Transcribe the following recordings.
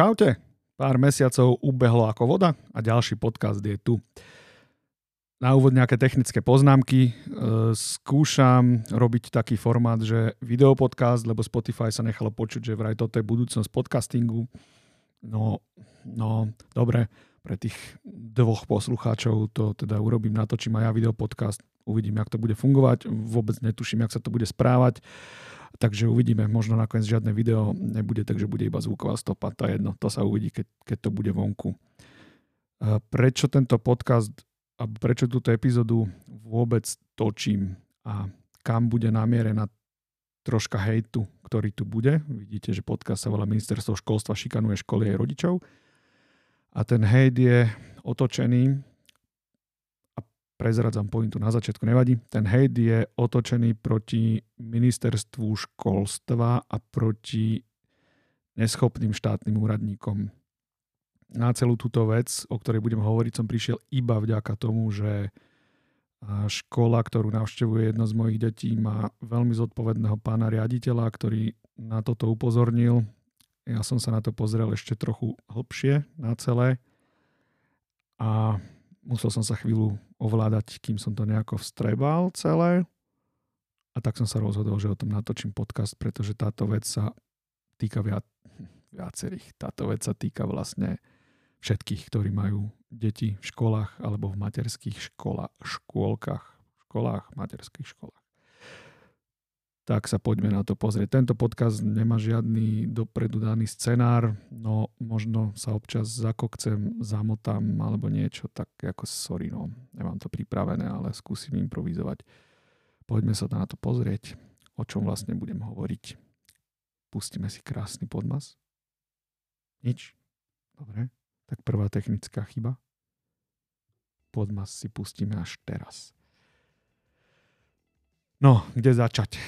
Čaute, pár mesiacov ubehlo ako voda a ďalší podcast je tu. Na úvod nejaké technické poznámky. Skúšam robiť taký formát, že videopodcast, lebo Spotify sa nechalo počuť, že vraj toto je budúcnosť podcastingu. No, dobre, pre tých dvoch poslucháčov to teda urobím, natočím aj ja videopodcast. Uvidím, jak to bude fungovať. Vôbec netuším, jak sa to bude správať. Takže uvidíme, možno nakoniec žiadne video nebude, takže bude iba zvuková stopa, to je jedno, to sa uvidí, keď to bude vonku. Prečo tento podcast a prečo túto epizódu vôbec točím a kam bude namierená troška hejtu, ktorý tu bude. Vidíte, že podcast sa volá Ministerstvo školstva šikanuje školy aj rodičov a ten hejt je otočený a prezradzam pointu na začiatku, nevadí. Ten hejt je otočený proti ministerstvu školstva a proti neschopným štátnym úradníkom. Na celú túto vec, o ktorej budem hovoriť, som prišiel iba vďaka tomu, že škola, ktorú navštevuje jedno z mojich detí, má veľmi zodpovedného pána riaditeľa, ktorý na toto upozornil. Ja som sa na to pozrel ešte trochu hlbšie na celé a musel som sa chvíľu ovládať, kým som to nejako vstrebal celé. A tak som sa rozhodol, že o tom natočím podcast, pretože táto vec sa týka viacerých. Táto vec sa týka vlastne všetkých, ktorí majú deti v školách alebo v materských školách. Tak sa poďme na to pozrieť. Tento podcast nemá žiadny dopredu daný scenár, no možno sa občas zakokcem, zamotám alebo niečo, tak ako sorry, no nemám to pripravené, ale skúsim improvizovať. Poďme sa na to pozrieť, o čom vlastne budem hovoriť. Pustíme si krásny podmas. Nič. Dobre. Tak prvá technická chyba. Podmas si pustíme až teraz. No, kde začať?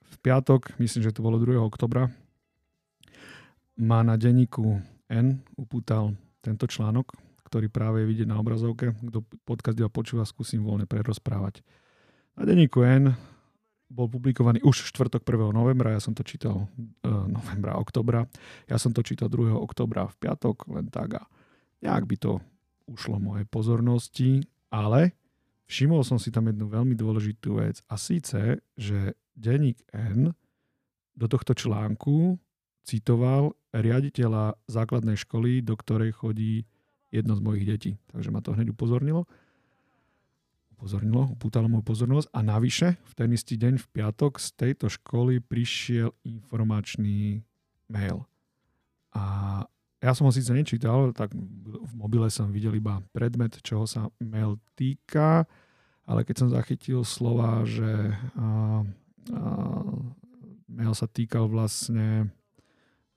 V piatok, myslím, že to bolo 2. oktobra, ma na denníku N upútal tento článok, ktorý práve je vidieť na obrazovke. Kto podcast iba počúva, skúsim voľne prerozprávať. Na denníku N bol publikovaný už štvrtok 1. novembra, ja som to čítal oktobra. Ja som to čítal 2. oktobra v piatok, len tak a nejak by to ušlo mojej pozornosti, ale všimol som si tam jednu veľmi dôležitú vec a síce, že denník N do tohto článku citoval riaditeľa základnej školy, do ktorej chodí jedno z mojich detí. Takže ma to hneď upútalo moju pozornosť a navyše v ten istý deň v piatok z tejto školy prišiel informačný mail. A ja som ho síce nečítal, tak v mobile som videl iba predmet, čoho sa mail týka, ale keď som zachytil slova, že mail sa týkal vlastne,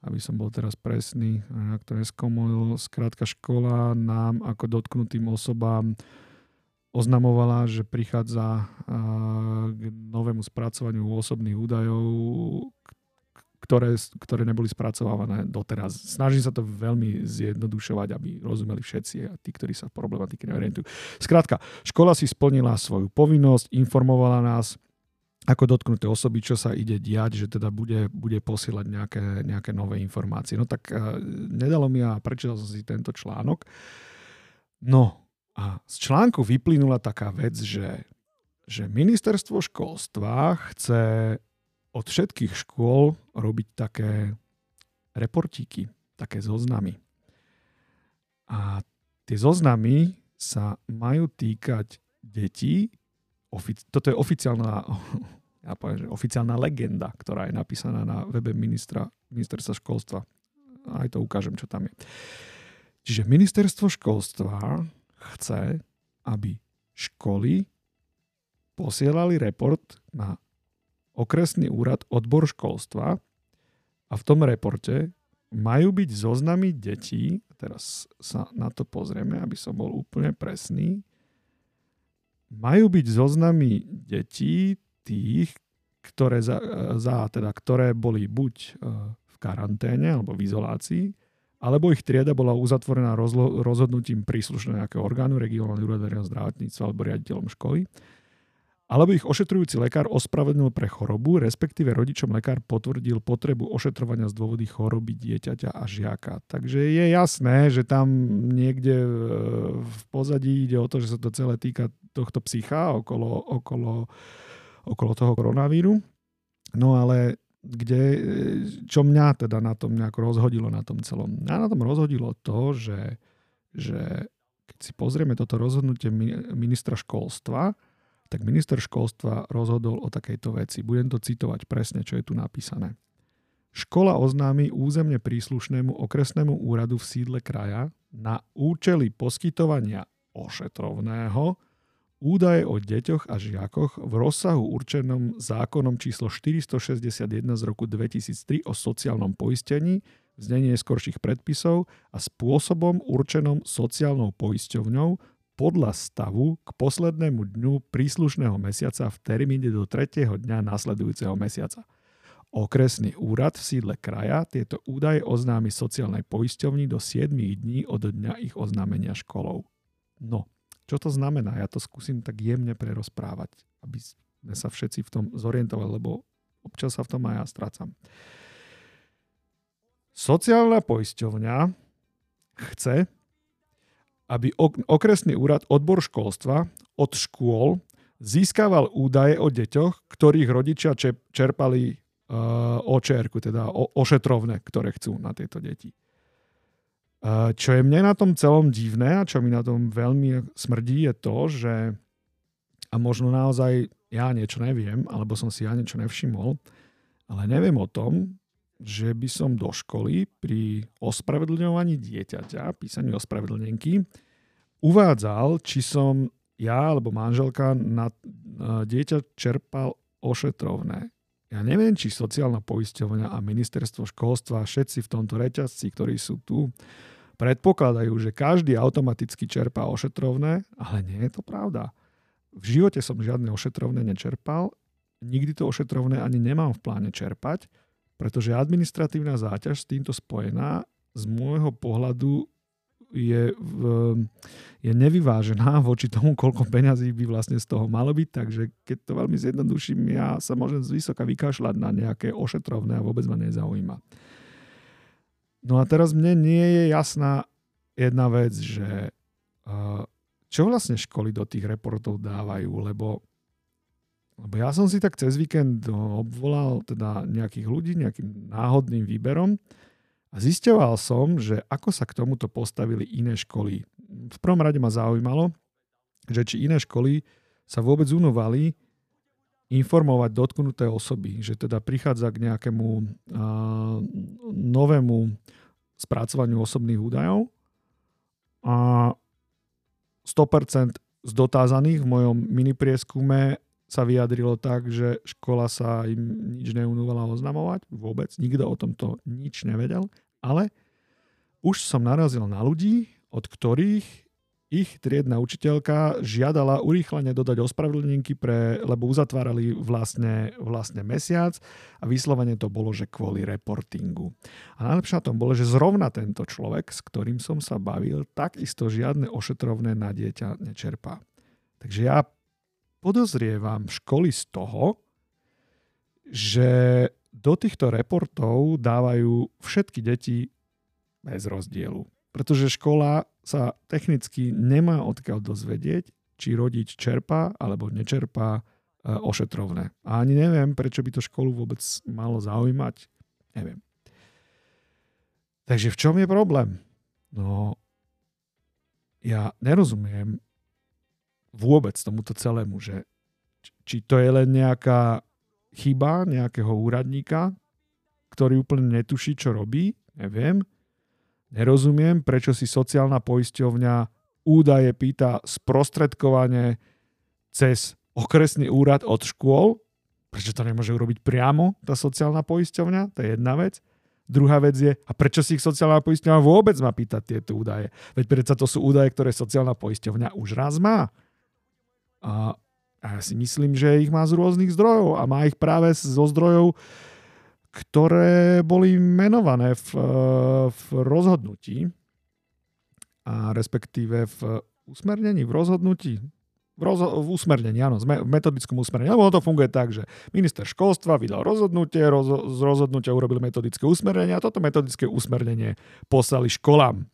aby som bol teraz presný, ak to neskomolil, skrátka škola nám ako dotknutým osobám oznamovala, že prichádza k novému spracovaniu osobných údajov, ktoré neboli spracovávané doteraz. Snažím sa to veľmi zjednodušovať, aby rozumeli všetci a tí, ktorí sa v problematike neorientujú. Skrátka, škola si splnila svoju povinnosť, informovala nás ako dotknuté osoby, čo sa ide diať, že teda bude posielať nejaké nové informácie. No tak nedalo mi a prečítal som si tento článok. No, a z článku vyplynula taká vec, že ministerstvo školstva chce od všetkých škôl robiť také reportíky, také zoznamy. A tie zoznamy sa majú týkať detí. Toto je oficiálna legenda, ktorá je napísaná na webe ministerstva školstva. Aj to ukážem, čo tam je. Čiže ministerstvo školstva chce, aby školy posielali report na Okresný úrad odbor školstva a v tom reporte majú byť zoznamy detí, teraz sa na to pozrieme, aby som bol úplne presný, majú byť zoznamy detí tých, ktoré, ktoré boli buď v karanténe alebo v izolácii, alebo ich trieda bola uzatvorená rozhodnutím príslušného nejakého orgánu, regionálneho úradu verejného zdravotníctva alebo riaditeľom školy. A alebo ich ošetrujúci lekár ospravedlnil pre chorobu, respektíve rodičom lekár potvrdil potrebu ošetrovania z dôvodu choroby dieťaťa a žiaka. Takže je jasné, že tam niekde v pozadí ide o to, že sa to celé týka tohto psycha okolo toho koronavíru. No ale čo mňa teda na tom nejako rozhodilo na tom celom? Mňa na tom rozhodilo to, že keď si pozrieme toto rozhodnutie ministra školstva, tak minister školstva rozhodol o takejto veci. Budem to citovať presne, čo je tu napísané. Škola oznámi územne príslušnému okresnému úradu v sídle kraja na účely poskytovania ošetrovného údaje o deťoch a žiakoch v rozsahu určenom zákonom číslo 461 z roku 2003 o sociálnom poistení, znenie skorších predpisov a spôsobom určenom sociálnou poisťovňou podľa stavu k poslednému dňu príslušného mesiaca v termíne do 3. dňa nasledujúceho mesiaca. Okresný úrad v sídle kraja tieto údaje oznámi sociálnej poisťovni do 7 dní od dňa ich oznámenia školou. No, čo to znamená? Ja to skúsim tak jemne prerozprávať, aby sme sa všetci v tom zorientovali, lebo občas sa v tom aj ja strácam. Sociálna poisťovňa chce, aby okresný úrad odbor školstva od škôl získaval údaje o deťoch, ktorých rodičia čerpali OČR-ku, teda ošetrovné, ktoré chcú na tieto deti. Čo je mne na tom celom divné a čo mi na tom veľmi smrdí je to, že a možno naozaj ja niečo neviem, alebo som si ja niečo nevšimol, ale neviem o tom, že by som do školy pri ospravedlňovaní dieťaťa, písaní ospravedlnenky, uvádzal, či som ja alebo manželka na dieťa čerpal ošetrovné. Ja neviem, či sociálna poisťovňa a ministerstvo školstva, všetci v tomto reťazci, ktorí sú tu, predpokladajú, že každý automaticky čerpá ošetrovné, ale nie je to pravda. V živote som žiadne ošetrovné nečerpal, nikdy to ošetrovné ani nemám v pláne čerpať, pretože administratívna záťaž s týmto spojená z môjho pohľadu je nevyvážená voči tomu, koľko peňazí by vlastne z toho malo byť. Takže keď to veľmi zjednoduším, ja sa môžem zvysoka vykašľať na nejaké ošetrovné a vôbec ma nezaujíma. No a teraz mne nie je jasná jedna vec, že čo vlastne školy do tých reportov dávajú, lebo ja som si tak cez víkend obvolal teda nejakých ľudí nejakým náhodným výberom a zisťoval som, že ako sa k tomuto postavili iné školy. V prvom rade ma zaujímalo, že či iné školy sa vôbec unovali informovať dotknuté osoby, že teda prichádza k nejakému novému spracovaniu osobných údajov a 100% z dotázaných v mojom miniprieskume sa vyjadrilo tak, že škola sa im nič neunúvala oznamovať, vôbec, nikto o tomto nič nevedel, ale už som narazil na ľudí, od ktorých ich triedna učiteľka žiadala urýchlene dodať ospravedlnenky, lebo uzatvárali vlastne mesiac a vyslovene to bolo, že kvôli reportingu. A najlepšie na tom bolo, že zrovna tento človek, s ktorým som sa bavil, takisto žiadne ošetrovné na dieťa nečerpá. Takže ja podozrievam školy z toho, že do týchto reportov dávajú všetky deti bez rozdielu. Pretože škola sa technicky nemá odkiaľ dozvedieť, či rodič čerpá alebo nečerpá ošetrovné. A ani neviem, prečo by to školu vôbec malo zaujímať. Neviem. Takže v čom je problém? No, ja nerozumiem vôbec tomuto celému, že či to je len nejaká chyba nejakého úradníka, ktorý úplne netuší, čo robí, neviem. Nerozumiem, prečo si sociálna poisťovňa údaje pýta sprostredkovane cez okresný úrad od škôl. Prečo to nemôže urobiť priamo tá sociálna poisťovňa? To je jedna vec. Druhá vec je, a prečo si ich sociálna poisťovňa vôbec má pýtať tieto údaje? Veď predsa to sú údaje, ktoré sociálna poisťovňa už raz má. A ja si myslím, že ich má z rôznych zdrojov a má ich práve zo zdrojov, ktoré boli menované v rozhodnutí a respektíve v usmernení, v rozhodnutí. v usmernení, áno, v metodickom usmernení. Lebo to funguje tak, že minister školstva vydal rozhodnutie, z rozhodnutia urobil metodické usmernenie a toto metodické usmernenie poslali školám.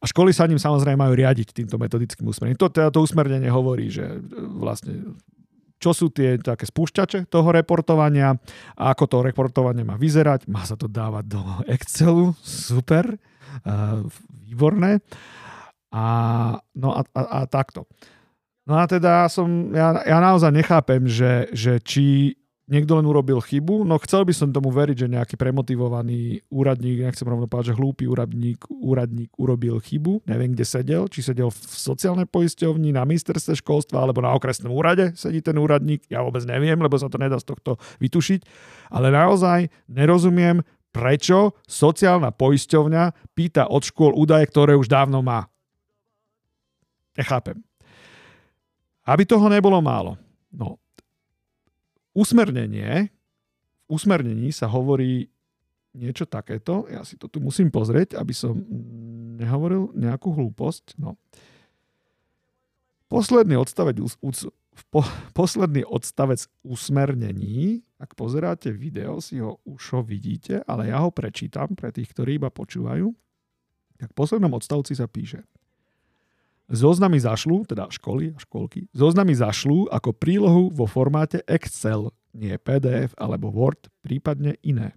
A školy sa ním samozrejme majú riadiť týmto metodickým usmernením. To usmernenie hovorí, že vlastne čo sú tie také spúšťače toho reportovania a ako to reportovanie má vyzerať. Má sa to dávať do Excelu, super, výborné. A takto. No a teda ja naozaj nechápem, že či niekto len urobil chybu, no chcel by som tomu veriť, že nejaký premotivovaný úradník, nechcem rovno povedať, že hlúpy úradník urobil chybu, neviem, kde sedel, či sedel v sociálnej poisťovni, na ministerstve školstva, alebo na okresnom úrade sedí ten úradník, ja vôbec neviem, lebo sa to nedá z tohto vytušiť, ale naozaj nerozumiem, prečo sociálna poisťovňa pýta od škôl údaje, ktoré už dávno má. Nechápem. Aby toho nebolo málo, no, v usmernení sa hovorí niečo takéto. Ja si to tu musím pozrieť, aby som nehovoril nejakú hlúposť. No. Posledný odstavec usmernení, ak pozeráte video, si ho vidíte, ale ja ho prečítam pre tých, ktorí iba počúvajú. Tak v poslednom odstavci sa píše: Zoznamy zašľú, teda školy a školky, zoznamy zašľú ako prílohu vo formáte Excel, nie PDF alebo Word, prípadne iné.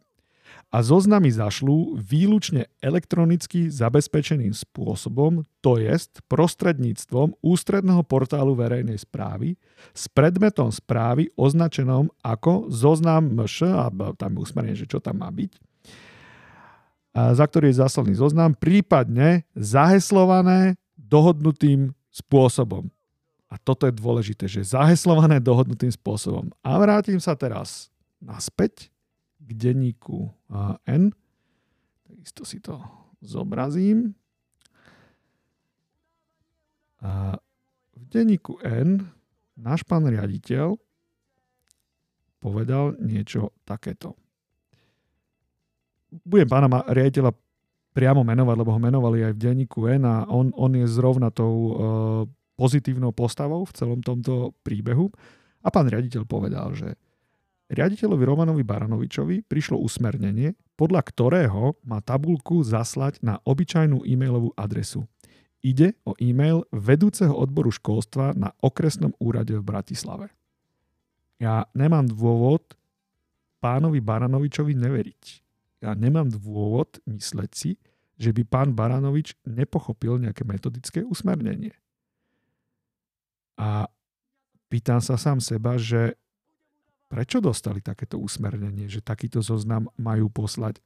A zoznamy zašľú výlučne elektronicky zabezpečeným spôsobom, to jest prostredníctvom ústredného portálu verejnej správy s predmetom správy označenom ako zoznam MŠ, a tam je usmerenie, že čo tam má byť, za ktorý je zásadný zoznam, prípadne zaheslované dohodnutým spôsobom. A toto je dôležité, že zaheslované dohodnutým spôsobom. A vrátim sa teraz naspäť k denníku N. Takisto si to zobrazím. V denníku N náš pán riaditeľ povedal niečo takéto. Budem pána riaditeľa priamo menovať, lebo ho menovali aj v denníku N a on je zrovna tou pozitívnou postavou v celom tomto príbehu. A pán riaditeľ povedal, že riaditeľovi Romanovi Baranovičovi prišlo usmernenie, podľa ktorého má tabuľku zaslať na obyčajnú e-mailovú adresu. Ide o e-mail vedúceho odboru školstva na okresnom úrade v Bratislave. Ja nemám dôvod pánovi Baranovičovi neveriť. Ja nemám dôvod mysleť si, že by pán Baranovič nepochopil nejaké metodické usmernenie. A pýtam sa sám seba, že prečo dostali takéto usmernenie, že takýto zoznam majú poslať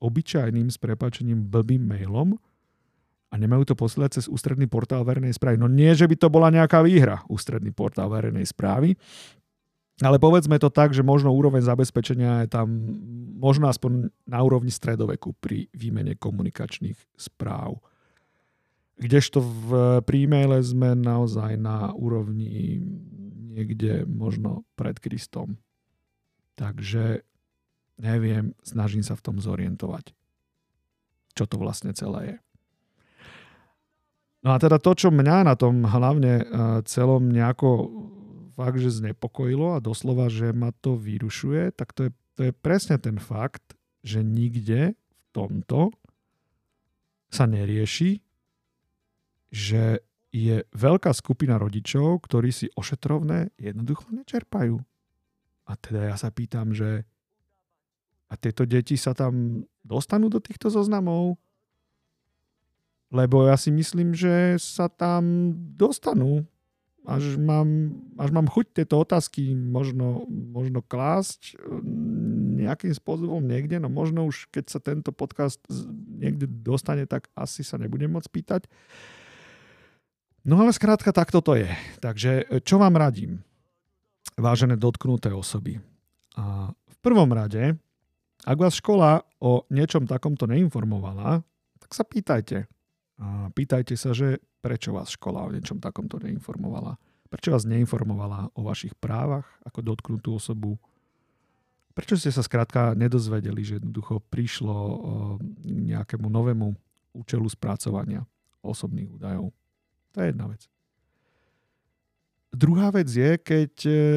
obyčajným, s prepáčením, blbým mailom a nemajú to poslať cez ústredný portál verejnej správy. No nie, že by to bola nejaká výhra, ústredný portál verejnej správy, ale povedzme to tak, že možno úroveň zabezpečenia je tam možno aspoň na úrovni stredoveku pri výmene komunikačných správ. Kdežto pri e-maile sme naozaj na úrovni niekde možno pred Kristom. Takže neviem, snažím sa v tom zorientovať. Čo to vlastne celé je. No a teda to, čo mňa na tom hlavne celom nejako fakt, že znepokojilo a doslova, že ma to vyrušuje, tak to je presne ten fakt, že nikde v tomto sa nerieši, že je veľká skupina rodičov, ktorí si ošetrovné jednoducho nečerpajú. A teda ja sa pýtam, že a tieto deti sa tam dostanú do týchto zoznamov? Lebo ja si myslím, že sa tam dostanú. Až mám chuť tieto otázky možno klásť nejakým spôsobom niekde, no možno už keď sa tento podcast niekde dostane, tak asi sa nebudem môcť pýtať. No ale skrátka, tak toto je. Takže čo vám radím, vážené dotknuté osoby? A v prvom rade, ak vás škola o niečom takomto neinformovala, tak sa pýtajte. A pýtajte sa, že prečo vás škola o niečom takomto neinformovala. Prečo vás neinformovala o vašich právach ako dotknutú osobu. Prečo ste sa skrátka nedozvedeli, že jednoducho prišlo nejakému novému účelu spracovania osobných údajov. To je jedna vec. Druhá vec je, keď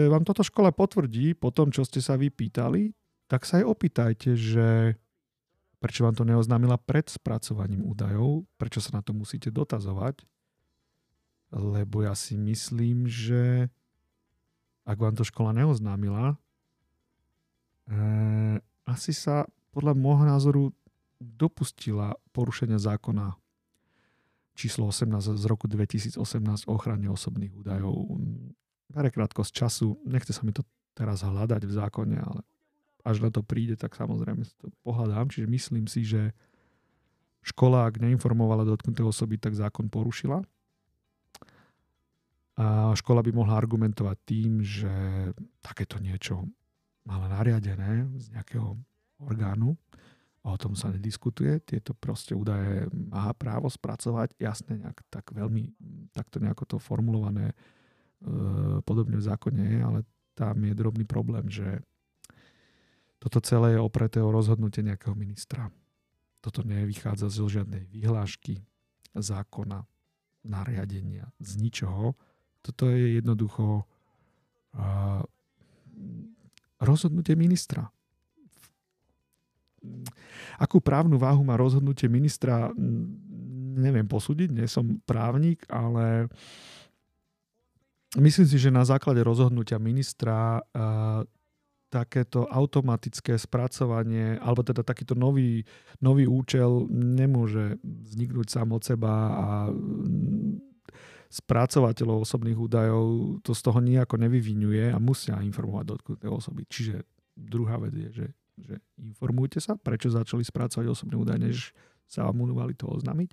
vám toto škola potvrdí po tom, čo ste sa vy pýtali, tak sa aj opýtajte, že prečo vám to neoznámila pred spracovaním údajov, prečo sa na to musíte dotazovať, lebo ja si myslím, že ak vám to škola neoznámila, asi sa podľa môjho názoru dopustila porušenia zákona číslo 18 z roku 2018 o ochrane osobných údajov. Pre krátkosť času, nechce sa mi to teraz hľadať v zákone, ale až na to príde, tak samozrejme to pohľadám. Čiže myslím si, že škola, ak neinformovala dotknuté osoby, tak zákon porušila. A škola by mohla argumentovať tým, že takéto niečo mala nariadené z nejakého orgánu. O tom sa nediskutuje. Tieto proste údaje má právo spracovať. Jasne, nejak tak veľmi takto nejako to formulované podobne v zákone je, ale tam je drobný problém, že toto celé je opreté o rozhodnutie nejakého ministra. Toto nevychádza zo žiadnej vyhlášky, zákona, nariadenia, z ničoho. Toto je jednoducho rozhodnutie ministra. Akú právnu váhu má rozhodnutie ministra, neviem posúdiť, nie som právnik, ale myslím si, že na základe rozhodnutia ministra takéto automatické spracovanie, alebo teda takýto nový účel nemôže vzniknúť sám od seba a spracovateľov osobných údajov to z toho nejako nevyvinuje a musia informovať dotknuté osoby. Čiže druhá vec je, že informujte sa, prečo začali spracovať osobné údaje, než sa vám unovali to oznámiť.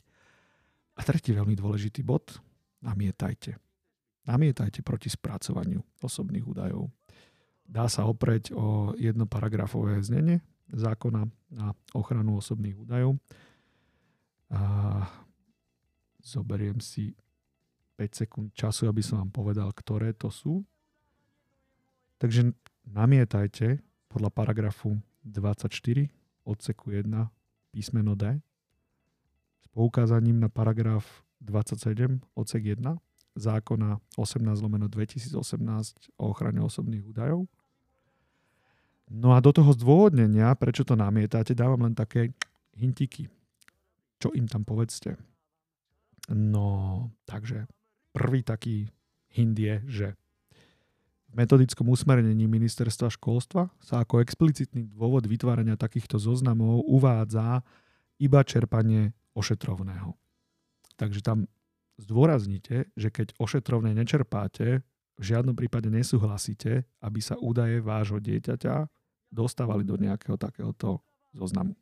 A tretí veľmi dôležitý bod, namietajte. Namietajte proti spracovaniu osobných údajov. Dá sa oprieť o jednoparagrafové znenie zákona na ochranu osobných údajov. A zoberiem si 5 sekúnd času, aby som vám povedal, ktoré to sú. Takže namietajte podľa paragrafu 24 odseku 1 písmeno D s poukázaním na paragraf 27 odsek 1 zákona 18/2018 o ochrane osobných údajov. No a do toho zdôvodnenia, prečo to namietate, dávam len také hintiky. Čo im tam povedzte? No, takže prvý taký hint je, že v metodickom usmernení Ministerstva školstva sa ako explicitný dôvod vytvárania takýchto zoznamov uvádza iba čerpanie ošetrovného. Takže tam zdôraznite, že keď ošetrovné nečerpáte, v žiadnom prípade nesúhlasíte, aby sa údaje vášho dieťaťa dostávali do nejakého takéhoto zoznamu.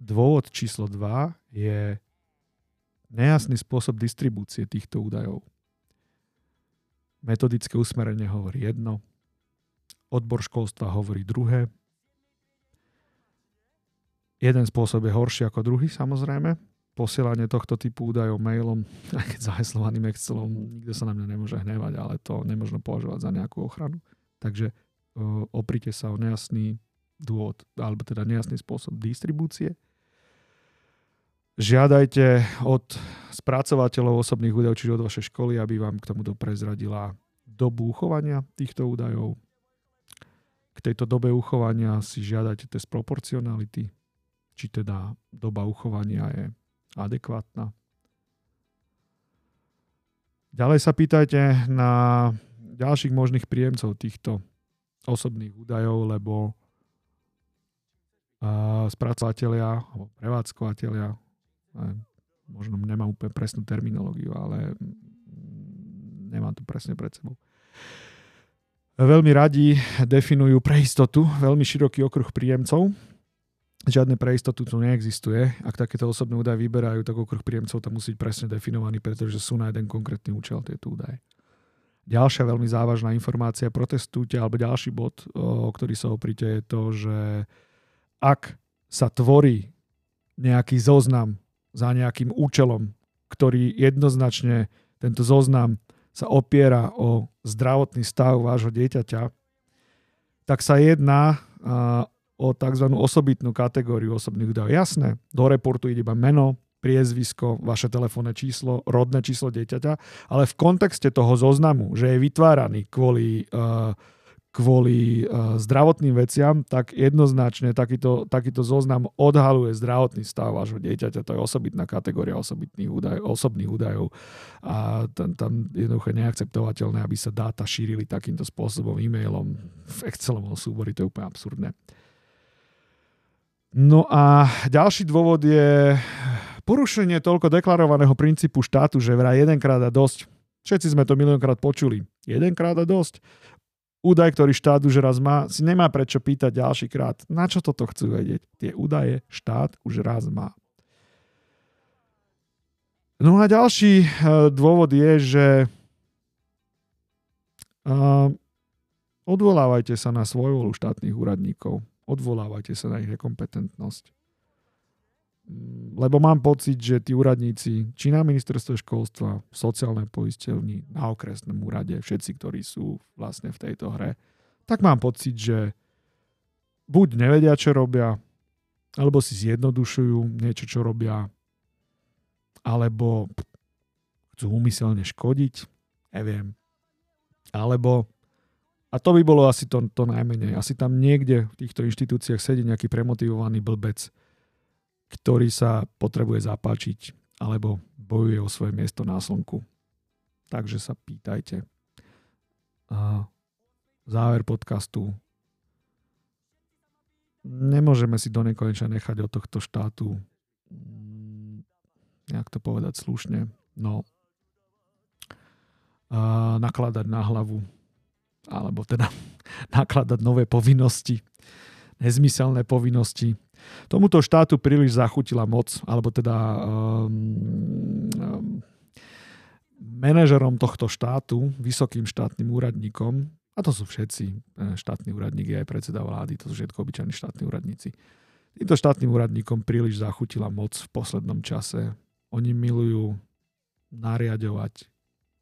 Dôvod číslo 2 je nejasný spôsob distribúcie týchto údajov. Metodické usmerenie hovorí jedno, odbor školstva hovorí druhé. Jeden spôsob je horší ako druhý, samozrejme. Posielanie tohto typu údajov mailom, aj keď zaheslovaným Excelom, nikto sa na mňa nemôže hnevať, ale to nemôžno považovať za nejakú ochranu. Takže oprite sa o nejasný dôvod, alebo teda nejasný spôsob distribúcie. Žiadajte od spracovateľov osobných údajov, čiže od vašej školy, aby vám k tomuto prezradila dobu uchovania týchto údajov. K tejto dobe uchovania si žiadajte test proporcionality, či teda doba uchovania je adekvátna. Ďalej sa pýtajte na ďalších možných príjemcov týchto osobných údajov, lebo spracovatelia alebo prevádzkovateľia, možno nemám úplne presnú terminológiu, ale nemám to presne pred sebou. Veľmi radi definujú pre istotu veľmi široký okruh príjemcov. Žiadne pre istotu tu neexistuje. Ak takéto osobné údaje vyberajú, tak okruh príjemcov tam musí byť presne definovaný, pretože sú na jeden konkrétny účel tieto údaje. Ďalšia veľmi závažná informácia, protestujte, alebo ďalší bod, o ktorý sa oprite, je to, že ak sa tvorí nejaký zoznam za nejakým účelom, ktorý jednoznačne tento zoznam sa opiera o zdravotný stav vášho dieťaťa, tak sa jedná o tzv. Osobitnú kategóriu osobných údajov. Jasné, do reportu ide iba meno, priezvisko, vaše telefónne číslo, rodné číslo dieťaťa, ale v kontexte toho zoznamu, že je vytváraný kvôli zdravotným veciam, tak jednoznačne takýto zoznam odhaluje zdravotný stav vášho dieťaťa. To je osobitná kategória osobných údajov a tam jednoducho neakceptovateľné, aby sa dáta šírili takýmto spôsobom, e-mailom, v Excelovom súbori. To je úplne absurdné. No a ďalší dôvod je porušenie toľko deklarovaného princípu štátu, že vraj jedenkrát a dosť. Všetci sme to miliónkrát počuli. Jedenkrát a dosť. Údaj, ktorý štát už raz má, si nemá prečo pýtať ďalší krát. Na čo toto chcú vedieť? Tie údaje štát už raz má. No a ďalší dôvod je, že odvolávajte sa na svojvolu štátnych úradníkov. Odvolávajte sa na ich nekompetentnosť. Lebo mám pocit, že tí úradníci, či na ministerstve školstva, v sociálnej poisťovni, na okresnom úrade, všetci, ktorí sú vlastne v tejto hre, tak mám pocit, že buď nevedia, čo robia, alebo si zjednodušujú niečo, čo robia, alebo chcú úmyselne škodiť, neviem, alebo a to by bolo asi to najmenej. Asi tam niekde v týchto inštitúciách sedí nejaký premotivovaný blbec, ktorý sa potrebuje zapáčiť alebo bojuje o svoje miesto na slnku. Takže sa pýtajte. A záver podcastu. Nemôžeme si do nekonečna nechať od tohto štátu, jak to povedať slušne, no nakladať na hlavu, alebo teda nakladať nové povinnosti, nezmyselné povinnosti. Tomuto štátu príliš zachutila moc, alebo teda manažerom tohto štátu, vysokým štátnym úradníkom, a to sú všetci, štátny úradník je aj predseda vlády, to sú všetko obyčajní štátni úradníci. Týmto štátnym úradníkom príliš zachutila moc v poslednom čase. Oni milujú nariadovať,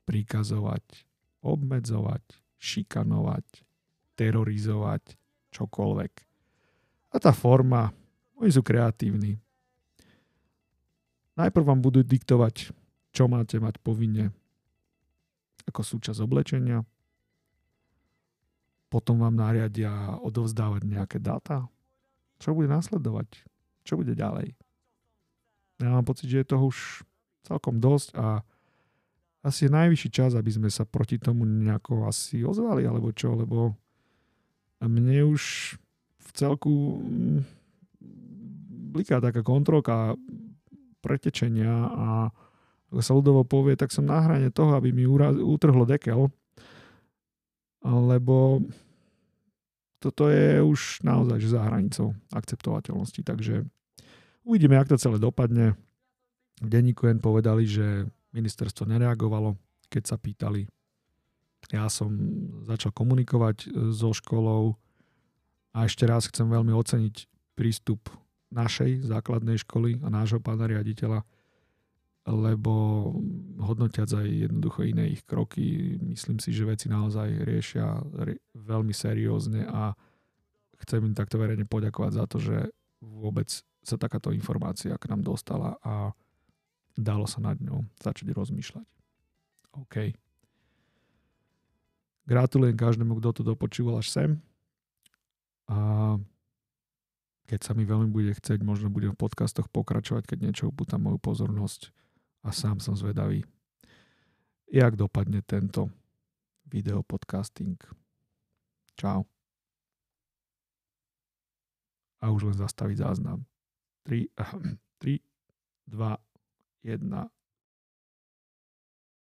prikazovať, obmedzovať, šikanovať, terorizovať, čokoľvek. A tá forma, oni sú kreatívni. Najprv vám budú diktovať, čo máte mať povinne ako súčasť oblečenia. Potom vám nariadia odovzdávať nejaké dáta. Čo bude nasledovať? Čo bude ďalej? Ja mám pocit, že je toho už celkom dosť a asi je najvyšší čas, aby sme sa proti tomu nejako asi ozvali, alebo čo, lebo mne už v celku bliká taká kontrolka pretečenia a ako sa ľudovo povie, tak som na hrane toho, aby mi utrhlo dekel, lebo toto je už naozaj za hranicou akceptovateľnosti. Takže uvidíme, jak to celé dopadne. V denníku N povedali, že ministerstvo nereagovalo, keď sa pýtali. Ja som začal komunikovať so školou a ešte raz chcem veľmi oceniť prístup našej základnej školy a nášho pána riaditeľa, lebo hodnotiac aj jednoducho iné ich kroky, myslím si, že veci naozaj riešia veľmi seriózne a chcem im takto verejne poďakovať za to, že vôbec sa takáto informácia k nám dostala a dalo sa nad ňou začať rozmýšľať. OK. Gratulujem každému, kto to dopočúval až sem. A keď sa mi veľmi bude chcieť, možno budem v podcastoch pokračovať, keď niečo upúta moju pozornosť a sám som zvedavý, jak dopadne tento videopodcasting. Čau. A už len zastaviť záznam. 3, 2, 1...